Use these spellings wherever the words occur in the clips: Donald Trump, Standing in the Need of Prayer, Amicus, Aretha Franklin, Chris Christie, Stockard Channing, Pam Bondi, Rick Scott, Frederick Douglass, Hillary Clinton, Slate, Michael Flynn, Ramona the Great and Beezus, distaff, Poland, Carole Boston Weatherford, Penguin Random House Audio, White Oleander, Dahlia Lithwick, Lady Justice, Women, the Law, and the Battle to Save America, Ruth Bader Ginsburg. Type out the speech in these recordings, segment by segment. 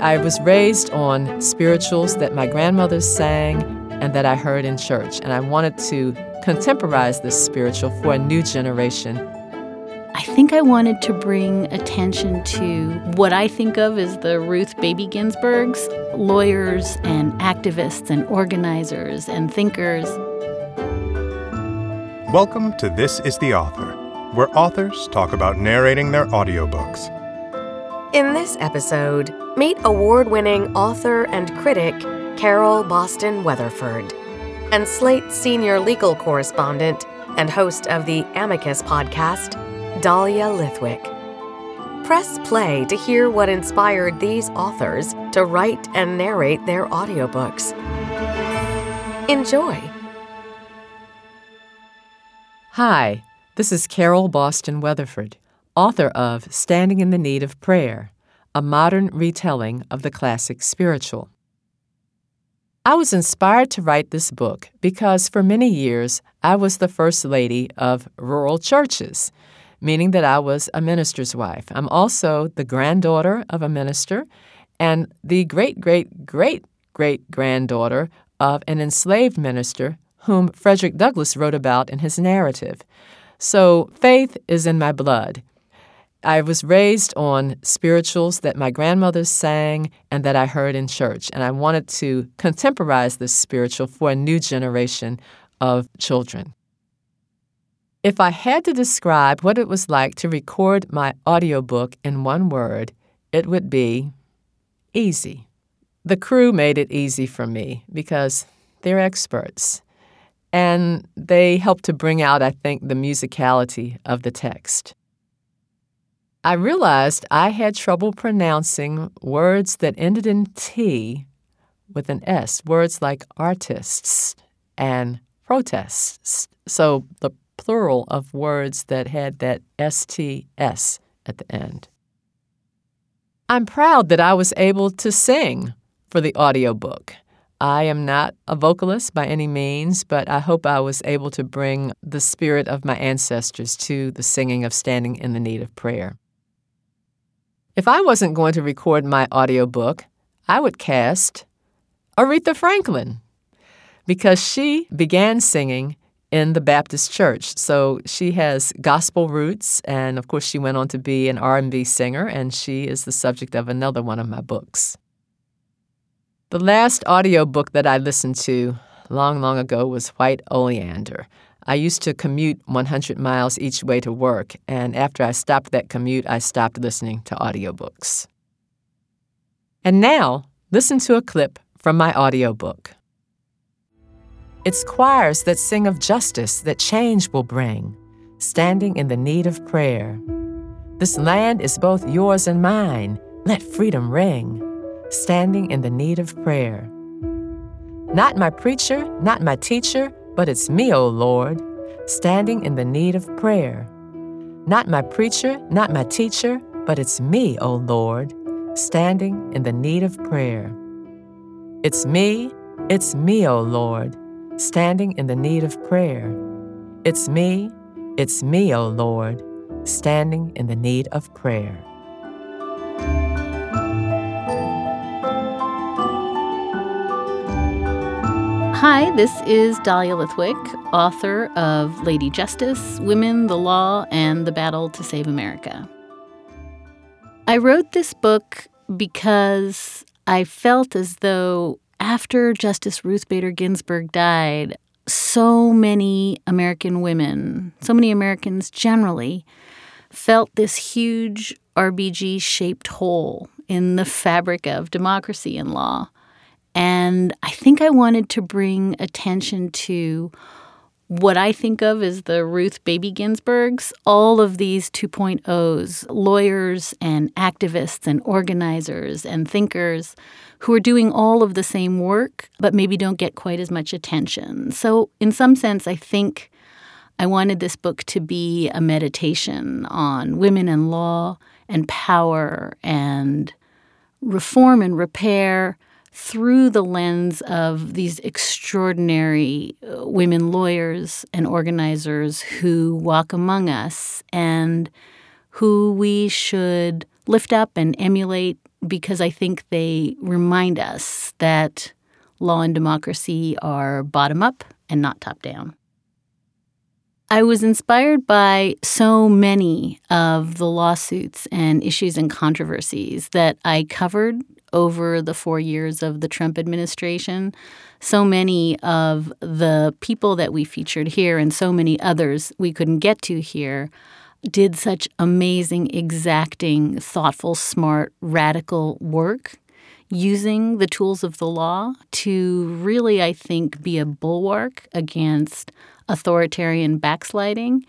I was raised on spirituals that my grandmother sang and that I heard in church, and I wanted to contemporize this spiritual for a new generation. I think I wanted to bring attention to what I think of as the Ruth Bader Ginsburgs, lawyers and activists and organizers and thinkers. Welcome to This is the Author, where authors talk about narrating their audiobooks. In this episode, meet award-winning author and critic Carole Boston Weatherford and Slate senior legal correspondent and host of the Amicus podcast, Dahlia Lithwick. Press play to hear what inspired these authors to write and narrate their audiobooks. Enjoy. Hi, this is Carole Boston Weatherford, author of Standing in the Need of Prayer, a modern retelling of the classic spiritual. I was inspired to write this book because for many years I was the first lady of rural churches, meaning that I was a minister's wife. I'm also the granddaughter of a minister and the great-great-great-great-granddaughter of an enslaved minister whom Frederick Douglass wrote about in his narrative. So faith is in my blood. I was raised on spirituals that my grandmother sang and that I heard in church, and I wanted to contemporize this spiritual for a new generation of children. If I had to describe what it was like to record my audiobook in one word, it would be easy. The crew made it easy for me because they're experts. And they helped to bring out, I think, the musicality of the text. I realized I had trouble pronouncing words that ended in T with an S, words like artists and protests, so the plural of words that had that S-T-S at the end. I'm proud that I was able to sing for the audiobook. I am not a vocalist by any means, but I hope I was able to bring the spirit of my ancestors to the singing of Standing in the Need of Prayer. If I wasn't going to record my audiobook, I would cast Aretha Franklin because she began singing in the Baptist church. So she has gospel roots, and of course she went on to be an R&B singer, and she is the subject of another one of my books. The last audiobook that I listened to long ago was White Oleander. I used to commute 100 miles each way to work, and after I stopped that commute, I stopped listening to audiobooks. And now, listen to a clip from my audiobook. It's choirs that sing of justice that change will bring, standing in the need of prayer. This land is both yours and mine. Let freedom ring. Standing in the need of prayer. Not my preacher, not my teacher, but it's me, O Lord, standing in the need of prayer. Not my preacher, not my teacher, but it's me, O Lord, standing in the need of prayer. It's me, O Lord, standing in the need of prayer. It's me, O Lord, standing in the need of prayer. Hi, this is Dahlia Lithwick, author of Lady Justice, Women, the Law, and the Battle to Save America. I wrote this book because I felt as though after Justice Ruth Bader Ginsburg died, so many American women, so many Americans generally, felt this huge RBG-shaped hole in the fabric of democracy and law. And I think I wanted to bring attention to what I think of as the Ruth Bader Ginsburgs, all of these 2.0s, lawyers and activists and organizers and thinkers who are doing all of the same work but maybe don't get quite as much attention. So in some sense, I think I wanted this book to be a meditation on women and law and power and reform and repair through the lens of these extraordinary women lawyers and organizers who walk among us and who we should lift up and emulate because I think they remind us that law and democracy are bottom-up and not top-down. I was inspired by so many of the lawsuits and issues and controversies that I covered over the 4 years of the Trump administration. So many of the people that we featured here and so many others we couldn't get to here did such amazing, exacting, thoughtful, smart, radical work using the tools of the law to really, I think, be a bulwark against authoritarian backsliding,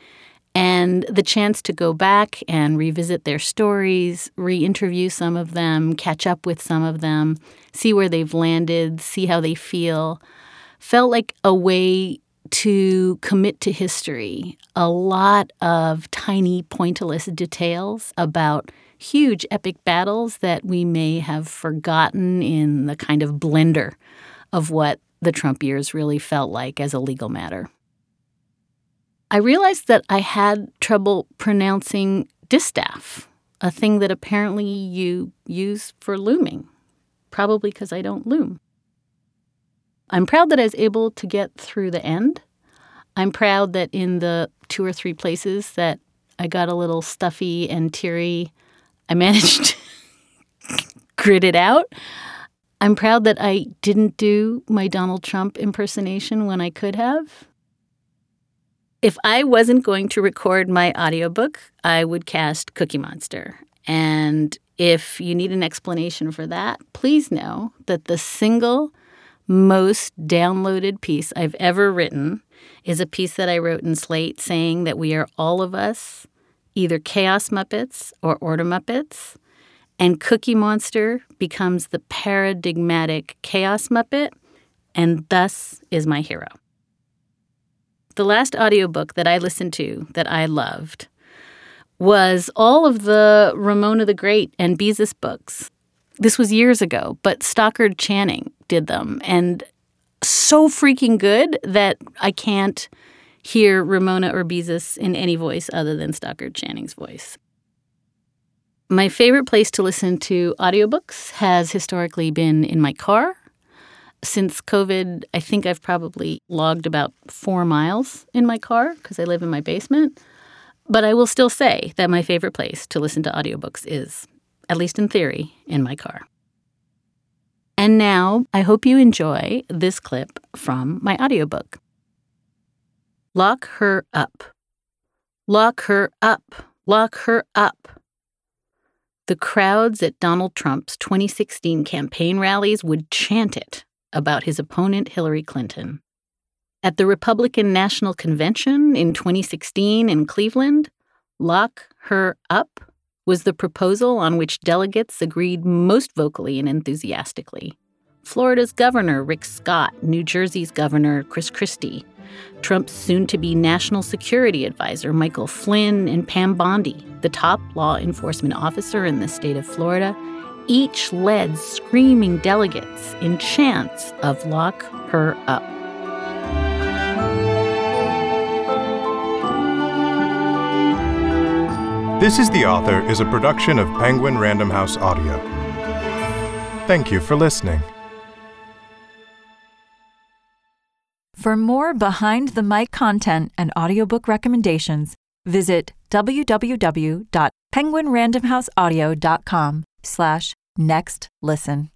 and the chance to go back and revisit their stories, re-interview some of them, catch up with some of them, see where they've landed, see how they feel, felt like a way to commit to history. A lot of tiny, pointless details about huge epic battles that we may have forgotten in the kind of blender of what the Trump years really felt like as a legal matter. I realized that I had trouble pronouncing distaff, a thing that apparently you use for looming, probably because I don't loom. I'm proud that I was able to get through the end. I'm proud that in the 2 or 3 places that I got a little stuffy and teary, I managed to grit it out. I'm proud that I didn't do my Donald Trump impersonation when I could have. If I wasn't going to record my audiobook, I would cast Cookie Monster. And if you need an explanation for that, please know that the single most downloaded piece I've ever written is a piece that I wrote in Slate saying that we are all of us either Chaos Muppets or Order Muppets, and Cookie Monster becomes the paradigmatic Chaos Muppet, and thus is my hero. The last audiobook that I listened to that I loved was all of the Ramona the Great and Beezus books. This was years ago, but Stockard Channing did them, and so freaking good that I can't hear Ramona or Beezus in any voice other than Stockard Channing's voice. My favorite place to listen to audiobooks has historically been in my car. Since COVID, I think I've probably logged about 4 miles in my car because I live in my basement. But I will still say that my favorite place to listen to audiobooks is, at least in theory, in my car. And now I hope you enjoy this clip from my audiobook. Lock her up. Lock her up. Lock her up. The crowds at Donald Trump's 2016 campaign rallies would chant it about his opponent, Hillary Clinton. At the Republican National Convention in 2016 in Cleveland, "Lock her up" was the proposal on which delegates agreed most vocally and enthusiastically. Florida's Governor Rick Scott, New Jersey's Governor Chris Christie, Trump's soon-to-be National Security Advisor Michael Flynn, and Pam Bondi, the top law enforcement officer in the state of Florida, each led screaming delegates in chants of "Lock her up." This is the Author is a production of Penguin Random House Audio. Thank you for listening. For more behind-the-mic content and audiobook recommendations, visit www.penguinrandomhouseaudio.com/nextlisten.